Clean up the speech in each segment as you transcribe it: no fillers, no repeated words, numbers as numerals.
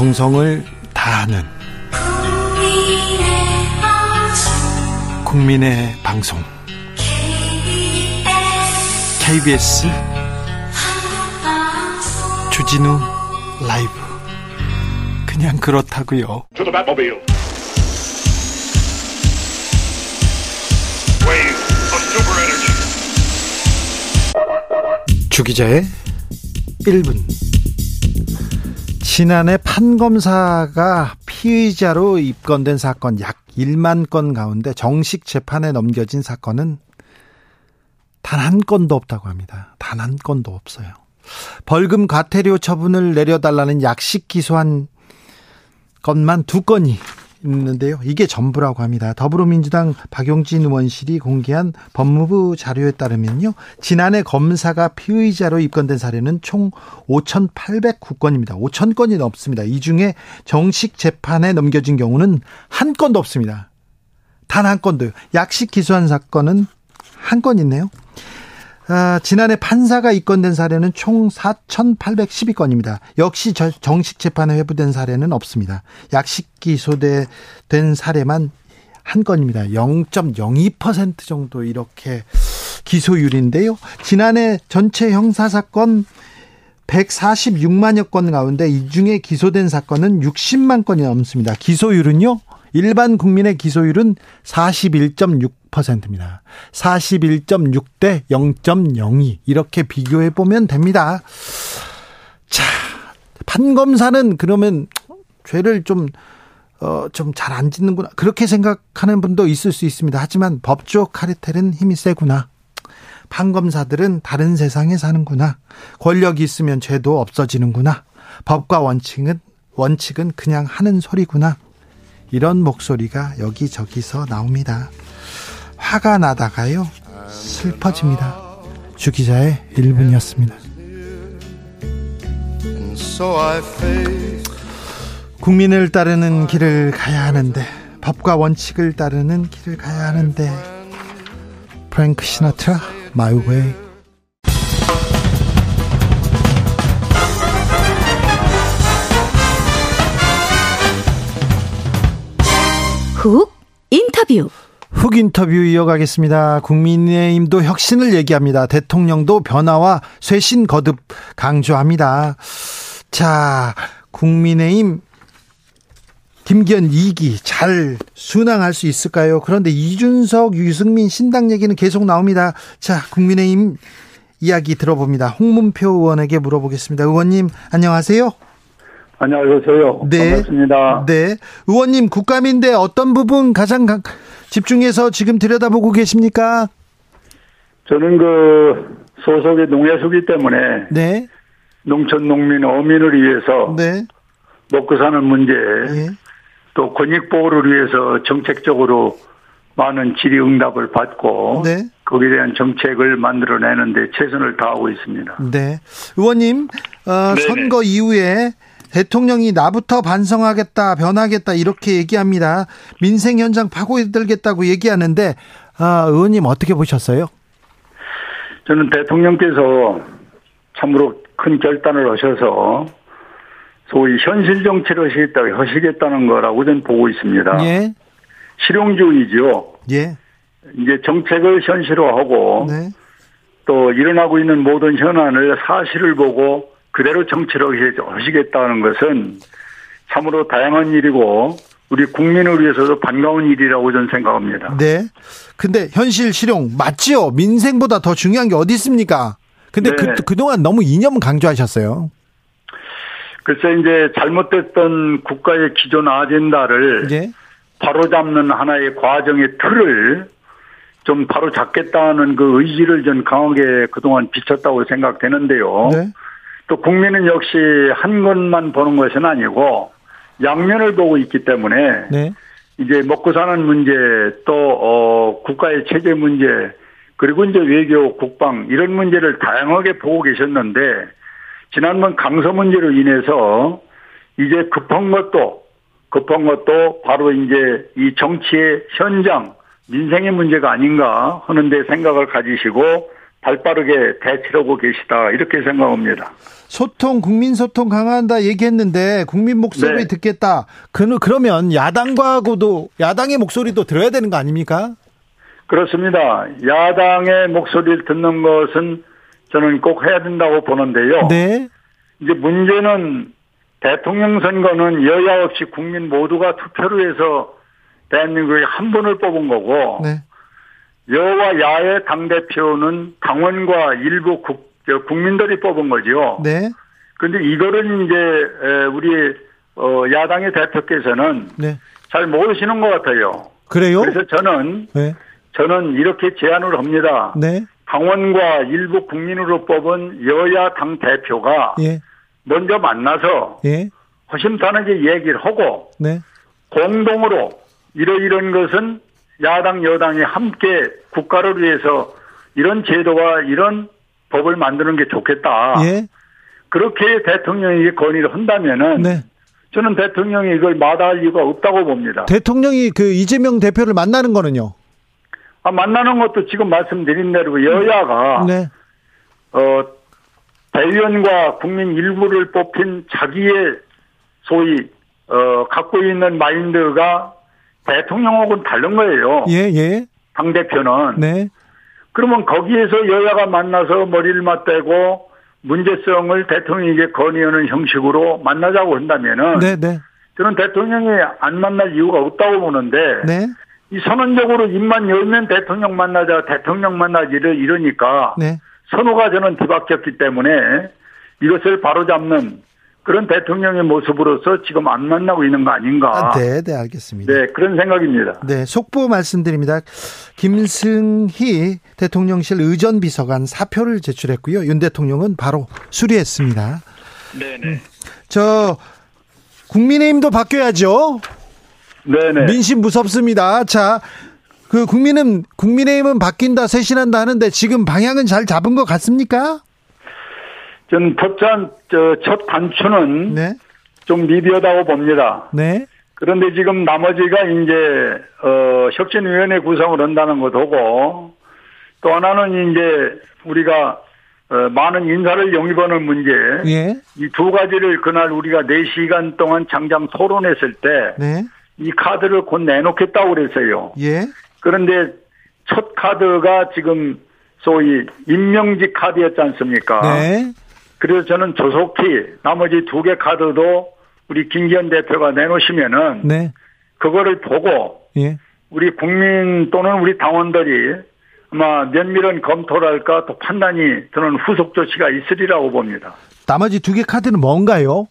정성을 다하는 국민의 방송 KBS 주진우 라이브. 그냥 그렇다고요. 주 기자의 1분. 지난해 판검사가 피의자로 입건된 사건 약 1만 건 가운데 정식 재판에 넘겨진 사건은 단 한 건도 없다고 합니다. 단 한 건도 없어요. 벌금 과태료 처분을 내려달라는 약식 기소한 건만 2건이 있는데요. 이게 전부라고 합니다. 더불어민주당 박용진 의원실이 공개한 법무부 자료에 따르면요, 지난해 검사가 피의자로 입건된 사례는 총 5,809건입니다. 5,000건이 넘습니다. 이 중에 정식 재판에 넘겨진 경우는 한 건도 없습니다. 단 한 건도요. 약식 기소한 사건은 한 건 있네요. 지난해 판사가 입건된 사례는 총 4,812건입니다. 역시 정식 재판에 회부된 사례는 없습니다. 약식 기소된 사례만 한 건입니다. 0.02% 정도 이렇게 기소율인데요. 지난해 전체 형사사건 146만여 건 가운데 이 중에 기소된 사건은 60만 건이 넘습니다. 기소율은요, 일반 국민의 기소율은 41.6%입니다. 41.6 대 0.02 이렇게 비교해 보면 됩니다. 자, 판검사는 그러면 죄를 좀 잘 안 짓는구나 그렇게 생각하는 분도 있을 수 있습니다. 하지만 법조 카르텔은 힘이 세구나, 판검사들은 다른 세상에 사는구나, 권력이 있으면 죄도 없어지는구나, 법과 원칙은 그냥 하는 소리구나, 이런 목소리가 여기저기서 나옵니다. 화가 나다가요, 슬퍼집니다. 주 기자의 1분이었습니다. 국민을 따르는 길을 가야 하는데, 법과 원칙을 따르는 길을 가야 하는데. 프랭크 시나트라, 마이 웨이. 훅 인터뷰. 훅 인터뷰 이어가겠습니다. 국민의힘도 혁신을 얘기합니다. 대통령도 변화와 쇄신 거듭 강조합니다. 자, 국민의힘 김기현 2기 잘 순항할 수 있을까요? 그런데 이준석, 유승민 신당 얘기는 계속 나옵니다. 자, 국민의힘 이야기 들어봅니다. 홍문표 의원에게 물어보겠습니다. 의원님, 안녕하세요. 안녕하세요. 네. 반갑습니다. 네. 의원님, 국감인데 어떤 부분 가장 집중해서 지금 들여다보고 계십니까? 저는 소속이 농해수기 때문에, 네, 농촌 농민 어민을 위해서, 네, 먹고 사는 문제, 네, 또 권익 보호를 위해서 정책적으로 많은 질의응답을 받고, 네, 거기에 대한 정책을 만들어내는데 최선을 다하고 있습니다. 네. 의원님, 선거 이후에 대통령이 나부터 반성하겠다, 변하겠다 이렇게 얘기합니다. 민생 현장 파고들겠다고 얘기하는데, 의원님 어떻게 보셨어요? 저는 대통령께서 참으로 큰 결단을 하셔서 소위 현실 정치를 하시겠다는 거라고 저는 보고 있습니다. 예. 실용주의죠. 예. 이제 정책을 현실화하고, 네, 또 일어나고 있는 모든 현안을 사실을 보고 그대로 정치를 하시겠다는 것은 참으로 다양한 일이고 우리 국민을 위해서도 반가운 일이라고 저는 생각합니다. 네. 근데 현실 실용 맞지요? 민생보다 더 중요한 게 어디 있습니까? 근데 네, 그동안 너무 이념 강조하셨어요. 글쎄, 이제 잘못됐던 국가의 기존 아젠다를, 네, 바로잡는 하나의 과정의 틀을 좀 바로잡겠다는 그 의지를 전 강하게 그동안 비쳤다고 생각되는데요. 네. 또 국민은 역시 한 것만 보는 것은 아니고 양면을 보고 있기 때문에, 네, 이제 먹고 사는 문제, 또 국가의 체제 문제, 그리고 이제 외교, 국방 이런 문제를 다양하게 보고 계셨는데, 지난번 강서 문제로 인해서 이제 급한 것도 바로 이제 이 정치의 현장 민생의 문제가 아닌가 하는 데 생각을 가지시고 발빠르게 대치하고 계시다 이렇게 생각합니다. 소통, 국민 소통 강화한다 얘기했는데 국민 목소리 네. 듣겠다. 그러면 야당의 목소리도 들어야 되는 거 아닙니까? 그렇습니다. 야당의 목소리를 듣는 것은 저는 꼭 해야 된다고 보는데요. 네. 이제 문제는 대통령 선거는 여야 없이 국민 모두가 투표를 해서 대한민국에 한 분을 뽑은 거고 네. 여와 야의 당대표는 당원과 일부 국민들이 뽑은 거죠. 네. 근데 이거를 이제 우리 야당의 대표께서는 네. 잘 모르시는 것 같아요. 그래요? 그래서 저는 이렇게 제안을 합니다. 네. 당원과 일부 국민으로 뽑은 여야 당대표가 예. 먼저 만나서 예. 허심탄회하게 얘기를 하고 네. 공동으로 이런 것은 야당 여당이 함께 국가를 위해서 이런 제도와 이런 법을 만드는 게 좋겠다. 예. 그렇게 대통령이 건의를 한다면은 네. 저는 대통령이 이걸 마다할 이유가 없다고 봅니다. 대통령이 이재명 대표를 만나는 거는요? 만나는 것도 지금 말씀드린 대로 여야가 네. 대의원과 국민 일부를 뽑힌 자기의 소위 갖고 있는 마인드가 대통령하고는 다른 거예요. 예, 예. 당대표는. 네. 그러면 거기에서 여야가 만나서 머리를 맞대고 문제성을 대통령에게 건의하는 형식으로 만나자고 한다면은. 네, 네. 저는 대통령이 안 만날 이유가 없다고 보는데. 네. 이 선언적으로 입만 열면 대통령 만나자 이러니까. 네. 선호가 저는 뒤바뀌었기 때문에 이것을 바로잡는 그런 대통령의 모습으로서 지금 안 만나고 있는 거 아닌가. 네, 알겠습니다. 네, 그런 생각입니다. 네, 속보 말씀드립니다. 김승희 대통령실 의전비서관 사표를 제출했고요. 윤 대통령은 바로 수리했습니다. 네네. 국민의힘도 바뀌어야죠. 네네. 민심 무섭습니다. 자, 국민의힘은 바뀐다, 쇄신한다 하는데 지금 방향은 잘 잡은 것 같습니까? 저는 법전 첫 단추는 네. 좀 미비하다고 봅니다. 네. 그런데 지금 나머지가 이제 혁신위원회 구성을 한다는 것하고 또 하나는 이제 우리가 많은 인사를 영입하는 문제 예. 이 두 가지를 그날 우리가 4시간 동안 장장 토론했을 때 네. 이 카드를 곧 내놓겠다고 그랬어요. 예. 그런데 첫 카드가 지금 소위 임명직 카드였지 않습니까? 네. 그래서 저는 조속히 나머지 2개 카드도 우리 김기현 대표가 내놓으시면은 네. 그거를 보고 예. 우리 국민 또는 우리 당원들이 아마 면밀한 검토랄까 또 판단이 저는 후속 조치가 있으리라고 봅니다. 나머지 2개 카드는 뭔가요?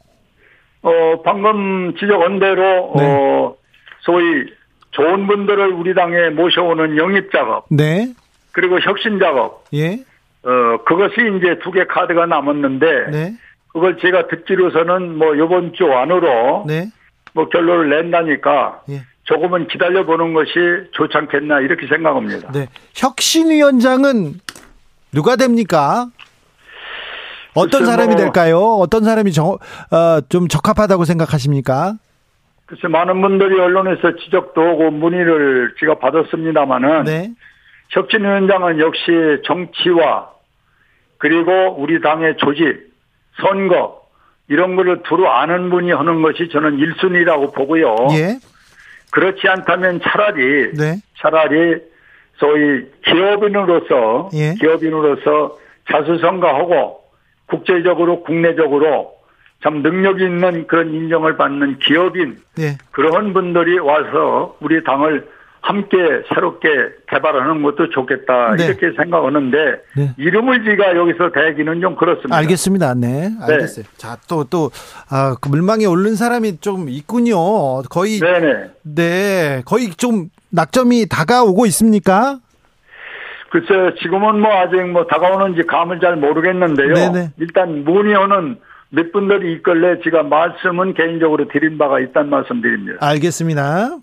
방금 지적한 대로 네. 소위 좋은 분들을 우리 당에 모셔오는 영입 작업, 네. 그리고 혁신 작업, 예. 그것이 이제 2개 카드가 남았는데, 네. 그걸 제가 듣기로서는 이번 주 안으로, 네. 결론을 낸다니까, 예. 조금은 기다려보는 것이 좋지 않겠나, 이렇게 생각합니다. 네. 혁신위원장은 누가 됩니까? 어떤 사람이 될까요? 어떤 사람이 좀 적합하다고 생각하십니까? 글쎄, 많은 분들이 언론에서 지적도 하고 문의를 제가 받았습니다마는, 네. 혁신위원장은 역시 정치와 그리고 우리 당의 조직, 선거 이런 거를 두루 아는 분이 하는 것이 저는 1순위라고 보고요. 예. 그렇지 않다면 차라리 소위 기업인으로서 예. 기업인으로서 자수성가하고 국제적으로 국내적으로 참 능력이 있는 그런 인정을 받는 기업인 예. 그런 분들이 와서 우리 당을 함께 새롭게 개발하는 것도 좋겠다 네. 이렇게 생각하는데 네. 이름을 제가 여기서 대기는 좀 그렇습니다. 알겠습니다. 네, 알겠어요. 네. 자, 그 물망에 오른 사람이 좀 있군요. 거의 네네. 네, 거의 좀 낙점이 다가오고 있습니까? 글쎄요. 지금은 아직 다가오는지 감을 잘 모르겠는데요. 네네. 일단 문의원은 몇 분들이 있길래 제가 말씀은 개인적으로 드린 바가 있다는 말씀드립니다. 알겠습니다.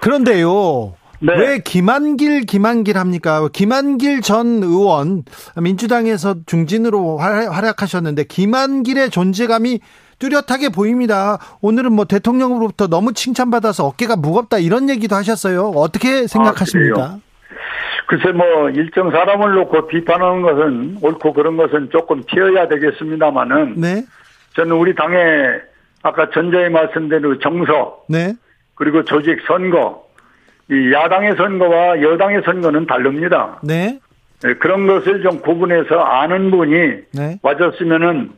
그런데요. 네. 왜 김한길 합니까? 김한길 전 의원 민주당에서 중진으로 활약하셨는데 김한길의 존재감이 뚜렷하게 보입니다. 오늘은 대통령으로부터 너무 칭찬받아서 어깨가 무겁다 이런 얘기도 하셨어요. 어떻게 생각하십니까? 글쎄 뭐 일정 사람을 놓고 비판하는 것은 옳고 그런 것은 조금 피해야 되겠습니다마는 네. 저는 우리 당의 아까 전자에 말씀드린 정서 네. 그리고 조직 선거 이 야당의 선거와 여당의 선거는 다릅니다. 네. 네, 그런 것을 좀 구분해서 아는 분이 네. 와줬으면은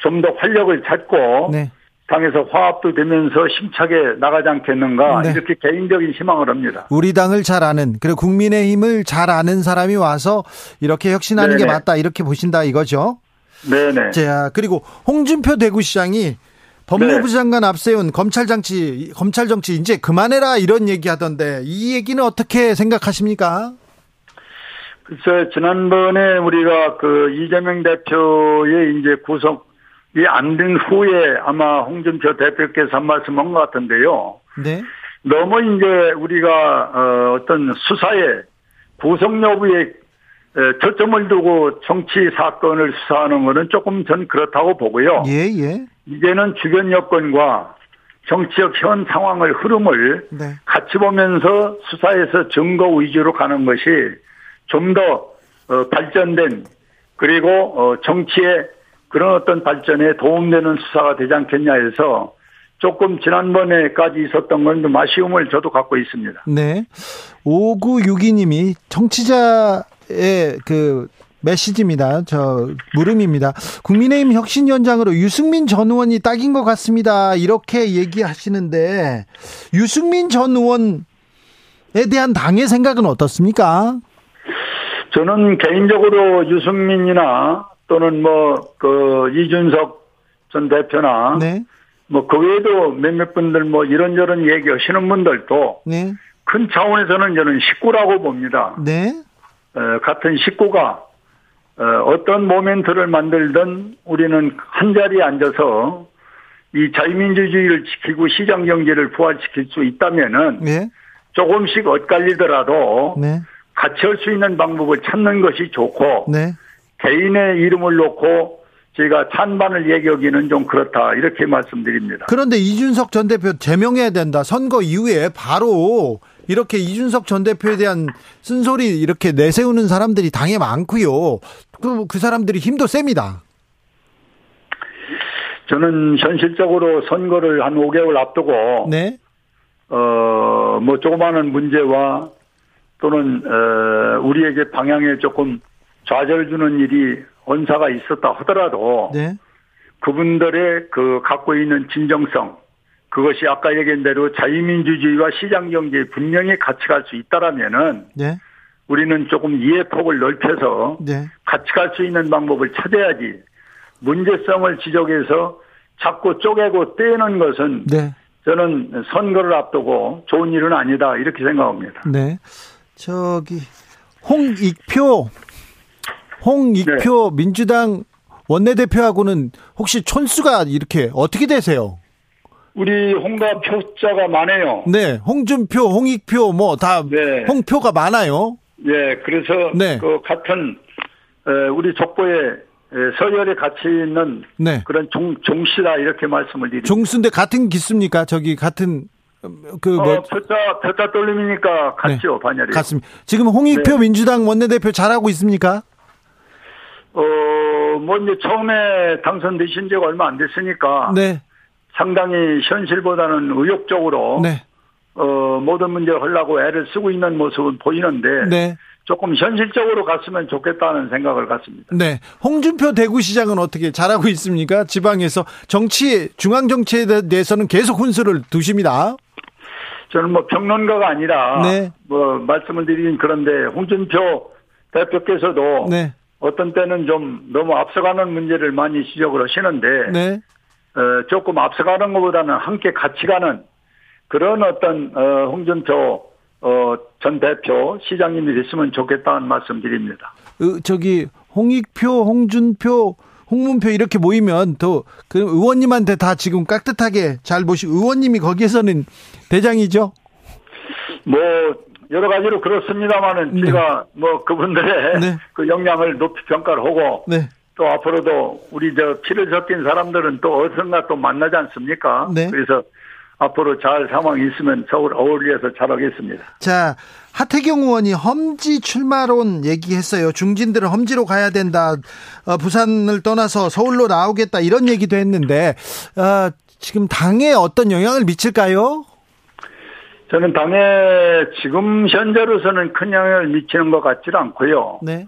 좀 더 활력을 찾고 네. 당에서 화합도 되면서 힘차게 나가지 않겠는가 네. 이렇게 개인적인 희망을 합니다. 우리 당을 잘 아는 그리고 국민의힘을 잘 아는 사람이 와서 이렇게 혁신하는 네네. 게 맞다 이렇게 보신다 이거죠. 네네. 자 그리고 홍준표 대구시장이 법무부 네. 장관 앞세운 검찰 정치 이제 그만해라 이런 얘기하던데 이 얘기는 어떻게 생각하십니까? 글쎄 지난번에 우리가 그 이재명 대표의 이제 구속이 안 된 후에 아마 홍준표 대표께서 한 말씀한 것 같은데요. 네. 너무 이제 우리가 어떤 수사에 구속 여부에 초점을 두고 정치 사건을 수사하는 것은 조금 전 그렇다고 보고요. 예예. 이제는 주변 여건과 정치적 현 상황을 흐름을 네. 같이 보면서 수사에서 증거 위주로 가는 것이 좀 더 발전된 그리고 정치의 그런 어떤 발전에 도움되는 수사가 되지 않겠냐 해서 조금 지난번에까지 있었던 건 좀 아쉬움을 저도 갖고 있습니다. 네. 5962님이 청취자의 그 메시지입니다. 저 물음입니다. 국민의힘 혁신위원장으로 유승민 전 의원이 딱인 것 같습니다. 이렇게 얘기하시는데 유승민 전 의원에 대한 당의 생각은 어떻습니까? 저는 개인적으로 유승민이나 또는 뭐 그 이준석 전 대표나 네. 뭐 그 외에도 몇몇 분들 뭐 이런저런 얘기하시는 분들도 네. 큰 차원에서는 저는 식구라고 봅니다. 네. 같은 식구가 어떤 모멘트를 만들든 우리는 한자리에 앉아서 이 자유민주주의를 지키고 시장경제를 부활시킬 수 있다면은 네. 조금씩 엇갈리더라도 네. 같이 할 수 있는 방법을 찾는 것이 좋고 네. 개인의 이름을 놓고 제가 찬반을 얘기하기는 좀 그렇다 이렇게 말씀드립니다. 그런데 이준석 전 대표 제명해야 된다. 선거 이후에 바로 이렇게 이준석 전 대표에 대한 쓴소리 이렇게 내세우는 사람들이 당에 많고요. 그 사람들이 힘도 셉니다. 저는 현실적으로 선거를 한 5개월 앞두고 네. 뭐 조그마한 문제와 또는 우리에게 방향에 조금 좌절 주는 일이 언사가 있었다 하더라도 네. 그분들의 그 갖고 있는 진정성 그것이 아까 얘기한 대로 자유민주주의와 시장경제에 분명히 같이 갈 수 있다라면은 네. 우리는 조금 이해폭을 넓혀서 네. 같이 갈 수 있는 방법을 찾아야지 문제성을 지적해서 자꾸 쪼개고 떼는 것은 네. 저는 선거를 앞두고 좋은 일은 아니다 이렇게 생각합니다. 네. 저기 홍익표 네. 민주당 원내대표하고는 혹시 촌수가 이렇게 어떻게 되세요? 우리 홍가 표자가 많아요. 네, 홍준표, 홍익표 뭐 다 네. 홍표가 많아요. 네, 그래서 네. 그 같은 우리 족보에 서열에 같이 있는 네. 그런 종씨다 이렇게 말씀을 드립니다. 종수인데 같은 기수입니까? 저기 같은. 표자 떨림이니까 같죠, 네. 반열이. 같습니다. 지금 홍익표 네. 민주당 원내대표 잘하고 있습니까? 뭐 이제 처음에 당선되신 지가 얼마 안 됐으니까. 네. 상당히 현실보다는 의욕적으로. 네. 모든 문제를 하려고 애를 쓰고 있는 모습은 보이는데. 네. 조금 현실적으로 갔으면 좋겠다는 생각을 갖습니다. 네. 홍준표 대구시장은 어떻게 잘하고 있습니까? 지방에서 중앙정치에 대해서는 계속 혼수를 두십니다. 저는 뭐 평론가가 아니라 네. 뭐 말씀을 드리긴 그런데 홍준표 대표께서도 네. 어떤 때는 좀 너무 앞서가는 문제를 많이 지적을 하시는데 네. 조금 앞서가는 것보다는 함께 같이 가는 그런 어떤 홍준표 전 대표 시장님이 됐으면 좋겠다는 말씀드립니다. 저기 홍익표, 홍준표, 홍문표 이렇게 모이면 또 그 의원님한테 다 지금 깍듯하게 잘 보시고 의원님이 거기에서는 대장이죠? 뭐 여러 가지로 그렇습니다만은 네. 제가 뭐 그분들의 네. 그 역량을 높이 평가를 하고 네. 또 앞으로도 우리 저 피를 섞인 사람들은 또 어디선가 또 만나지 않습니까? 네. 그래서 앞으로 잘 상황이 있으면 서울 어울리에서 잘하겠습니다. 자, 하태경 의원이 험지 출마론 얘기했어요. 중진들은 험지로 가야 된다. 부산을 떠나서 서울로 나오겠다 이런 얘기도 했는데 지금 당에 어떤 영향을 미칠까요? 저는 당에 지금 현재로서는 큰 영향을 미치는 것 같지는 않고요. 네.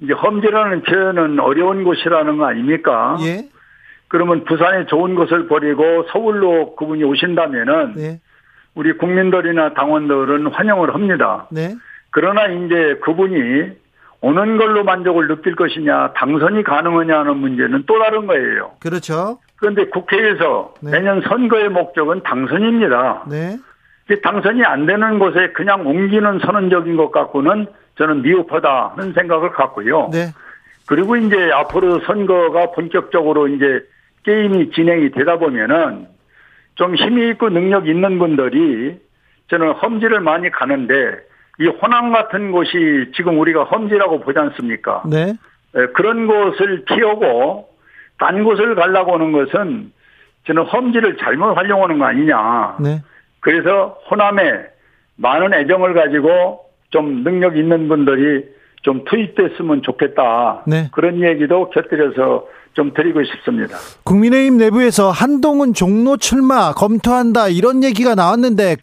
이제 험지라는 표현은 어려운 곳이라는 거 아닙니까? 예. 그러면 부산에 좋은 곳을 버리고 서울로 그분이 오신다면은 네. 우리 국민들이나 당원들은 환영을 합니다. 네. 그러나 이제 그분이 오는 걸로 만족을 느낄 것이냐, 당선이 가능하냐는 문제는 또 다른 거예요. 그렇죠. 그런데 국회에서 네. 매년 선거의 목적은 당선입니다. 네. 당선이 안 되는 곳에 그냥 옮기는 선언적인 것 같고는 저는 미흡하다는 생각을 갖고요. 네. 그리고 이제 앞으로 선거가 본격적으로 이제 게임이 진행이 되다 보면은 좀 힘이 있고 능력 있는 분들이 저는 험지를 많이 가는데 이 호남 같은 곳이 지금 우리가 험지라고 보지 않습니까? 네. 그런 곳을 피하고 딴 곳을 가려고 하는 것은 저는 험지를 잘못 활용하는 거 아니냐. 네. 그래서 호남에 많은 애정을 가지고 좀 능력 있는 분들이 좀 투입됐으면 좋겠다. 네. 그런 얘기도 곁들여서 좀 드리고 싶습니다. 국민의힘 내부에서 한동훈 종로 출마 검토한다 이런 얘기가 나왔는데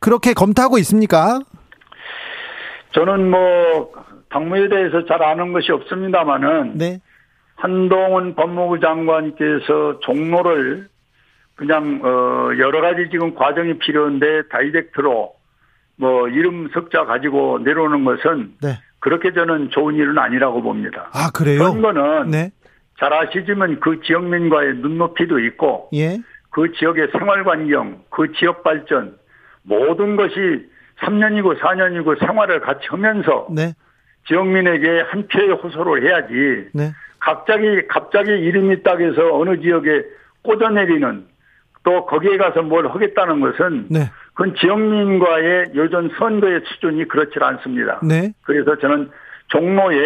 그렇게 검토하고 있습니까? 저는 뭐 당무에 대해서 잘 아는 것이 없습니다만은 네. 한동훈 법무부 장관께서 종로를 그냥 여러 가지 지금 과정이 필요한데 다이렉트로 뭐 이름 석자 가지고 내려오는 것은 네. 그렇게 저는 좋은 일은 아니라고 봅니다. 아, 그래요? 선거는 네. 잘 아시지만 그 지역민과의 눈높이도 있고 예. 그 지역의 생활환경, 그 지역 발전 모든 것이 3년이고 4년이고 생활을 같이 하면서 네. 지역민에게 한 표의 호소를 해야지 네. 갑자기 이름이 딱 해서 어느 지역에 꽂아내리는 또 거기에 가서 뭘 하겠다는 것은 네. 그건 지역민과의 요즘 선거의 수준이 그렇지 않습니다. 네. 그래서 저는 종로에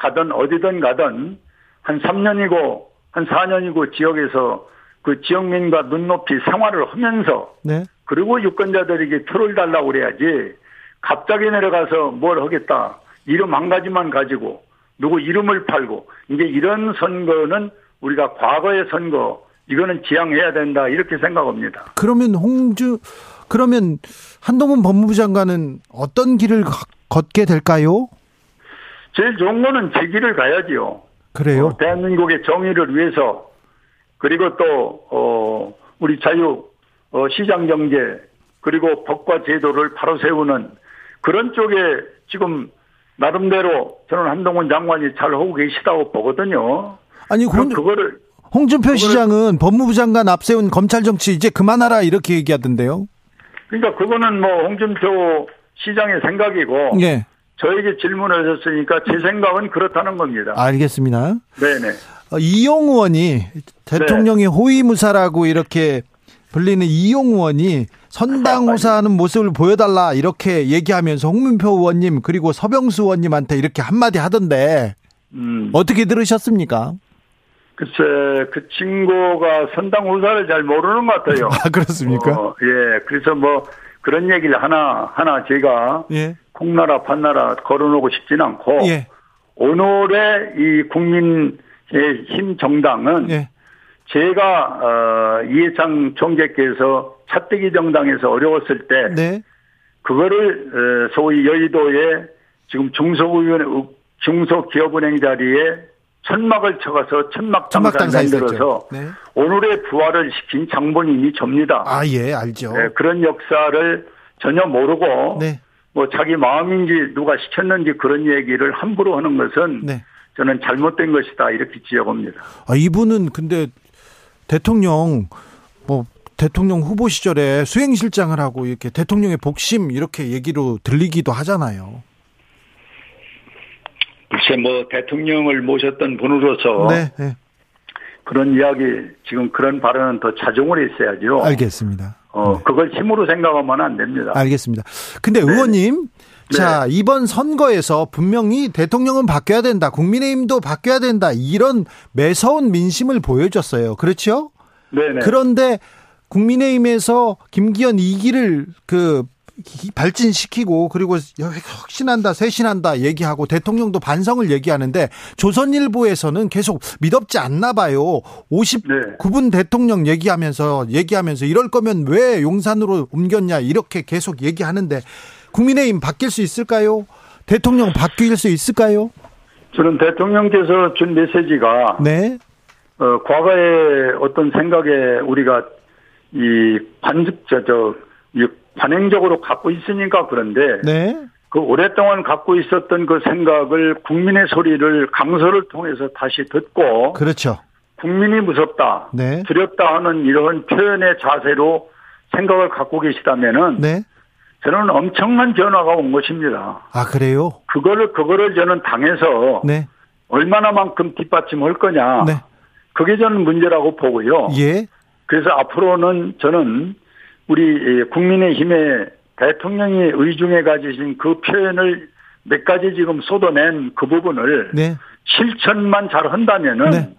가든 어디든 가든 한 3년이고 한 4년이고 지역에서 그 지역민과 눈높이 생활을 하면서 네. 그리고 유권자들에게 표를 달라고 그래야지 갑자기 내려가서 뭘 하겠다. 이름 한 가지만 가지고 누구 이름을 팔고 이게 이런 선거는 우리가 과거의 선거 이거는 지양해야 된다 이렇게 생각합니다. 그러면 한동훈 법무부 장관은 어떤 길을 걷게 될까요? 제일 좋은 거는 제 길을 가야지요. 그래요? 대한민국의 정의를 위해서 그리고 또 우리 자유 시장 경제 그리고 법과 제도를 바로 세우는 그런 쪽에 지금 나름대로 저는 한동훈 장관이 잘 하고 계시다고 보거든요. 아니 그거를 홍준표 시장은 법무부 장관 앞세운 검찰 정치 이제 그만하라 이렇게 얘기하던데요. 그러니까 그거는 뭐 홍준표 시장의 생각이고. 네. 저에게 질문을 하셨으니까 제 생각은 그렇다는 겁니다. 알겠습니다. 네네. 이용 의원이 대통령의 네. 호위무사라고 이렇게 불리는 이용 의원이 선당후사하는 모습을 보여달라 이렇게 얘기하면서 홍문표 의원님 그리고 서병수 의원님한테 이렇게 한마디 하던데 어떻게 들으셨습니까? 글쎄 그 친구가 선당후사를 잘 모르는 것 같아요. 아 그렇습니까? 예. 그래서 뭐 그런 얘기를 하나 제가 예. 콩나라 팥나라 거론하고 싶지는 않고 예. 오늘의 이 국민의힘 정당은 예. 제가 이해창 총재께서 차떼기 정당에서 어려웠을 때 네. 그거를 소위 여의도에 지금 중소기업은행 자리에 천막을 쳐가서 천막당사 만들어서 네. 오늘의 부활을 시킨 장본인이 접니다. 아, 예, 알죠. 네, 그런 역사를 전혀 모르고 네. 뭐 자기 마음인지 누가 시켰는지 그런 얘기를 함부로 하는 것은 네. 저는 잘못된 것이다 이렇게 지적합니다. 아, 이분은 근데 대통령 후보 시절에 수행실장을 하고 이렇게 대통령의 복심 이렇게 얘기로 들리기도 하잖아요. 글쎄 뭐 대통령을 모셨던 분으로서 네, 네. 그런 이야기 지금 그런 발언은 더 자중을 했어야죠. 알겠습니다. 네. 그걸 힘으로 생각하면 안 됩니다. 알겠습니다. 근데 네. 의원님, 네. 자, 이번 선거에서 분명히 대통령은 바뀌어야 된다. 국민의힘도 바뀌어야 된다. 이런 매서운 민심을 보여줬어요. 그렇죠? 네. 그런데 국민의힘에서 김기현 2기를 발진시키고 그리고 혁신한다 쇄신한다 얘기하고 대통령도 반성을 얘기하는데 조선일보에서는 계속 믿었지 않나 봐요. 59분 대통령 얘기하면서 이럴 거면 왜 용산으로 옮겼냐 이렇게 계속 얘기하는데 국민의힘 바뀔 수 있을까요? 대통령 바뀔 수 있을까요? 저는 대통령께서 준 메시지가 네. 과거의 어떤 생각에 우리가 이 관행적으로 갖고 있으니까 그런데 네. 그 오랫동안 갖고 있었던 그 생각을 국민의 소리를 강서를 통해서 다시 듣고 그렇죠. 국민이 무섭다, 네. 두렵다 하는 이런 표현의 자세로 생각을 갖고 계시다면은 네. 저는 엄청난 변화가 온 것입니다. 아 그래요? 그거를 저는 당해서 네. 얼마나만큼 뒷받침할 거냐. 네. 그게 저는 문제라고 보고요. 예. 그래서 앞으로는 저는 우리 국민의힘의 대통령이 의중해 가지신 그 표현을 몇 가지 지금 쏟아낸 그 부분을 네. 실천만 잘 한다면은 네.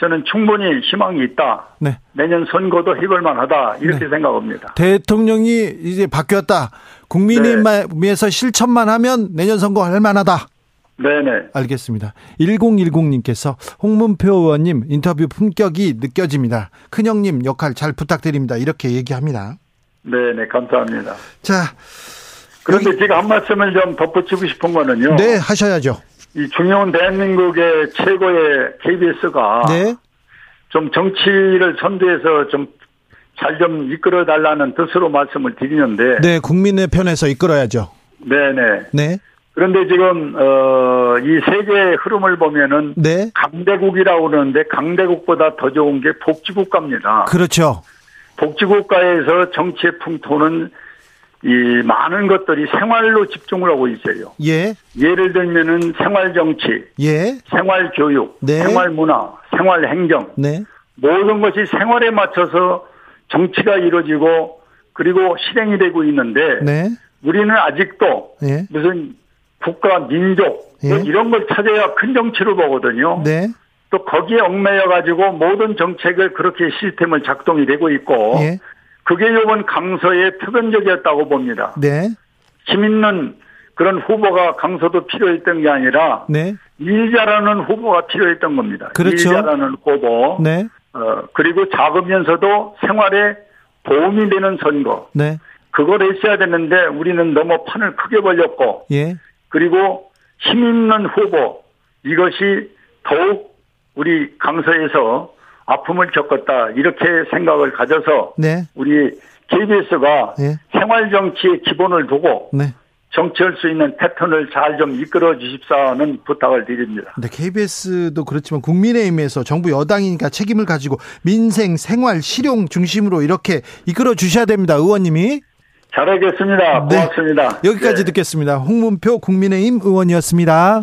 저는 충분히 희망이 있다. 네. 내년 선거도 해볼 만하다 이렇게 네. 생각합니다. 대통령이 이제 바뀌었다. 국민의힘에서 네. 실천만 하면 내년 선거 할 만하다. 네네. 알겠습니다. 1010님께서 홍문표 의원님 인터뷰 품격이 느껴집니다. 큰형님 역할 잘 부탁드립니다. 이렇게 얘기합니다. 네네 감사합니다. 자, 그런데 제가 한 말씀을 좀 덧붙이고 싶은 거는요. 네 하셔야죠. 이 중요한 대한민국의 최고의 KBS가 네. 좀 정치를 선두해서 잘 좀 이끌어 달라는 뜻으로 말씀을 드리는데. 네 국민의 편에서 이끌어야죠. 네네. 네. 그런데 지금 이 세계의 흐름을 보면은 네. 강대국이라고 그러는데 강대국보다 더 좋은 게 복지국가입니다. 그렇죠. 복지국가에서 정치의 풍토는 이 많은 것들이 생활로 집중을 하고 있어요. 예. 예를 들면은 생활 정치, 예. 생활 교육, 네. 생활 문화, 생활 행정, 네. 모든 것이 생활에 맞춰서 정치가 이루어지고 그리고 실행이 되고 있는데 네. 우리는 아직도 예. 무슨 국가, 민족 예. 이런 걸 찾아야 큰 정치를 보거든요. 네. 또 거기에 얽매여 가지고 모든 정책을 그렇게 시스템을 작동이 되고 있고 예. 그게 이번 강서의 표변적이었다고 봅니다. 네. 힘 있는 그런 후보가 강서도 필요했던 게 아니라 네. 일 잘하는 후보가 필요했던 겁니다. 그렇죠. 일 잘하는 후보. 네. 그리고 작으면서도 생활에 도움이 되는 선거. 네. 그걸 했어야 되는데 우리는 너무 판을 크게 벌렸고 예. 그리고 힘 있는 후보 이것이 더욱 우리 강서에서 아픔을 겪었다 이렇게 생각을 가져서 네. 우리 KBS가 네. 생활 정치의 기본을 두고 네. 정치할 수 있는 패턴을 잘 좀 이끌어 주십사 하는 부탁을 드립니다. 네, KBS도 그렇지만 국민의힘에서 정부 여당이니까 책임을 가지고 민생, 생활, 실용 중심으로 이렇게 이끌어 주셔야 됩니다. 의원님이. 잘하겠습니다. 고맙습니다. 네. 여기까지 네. 듣겠습니다. 홍문표 국민의힘 의원이었습니다.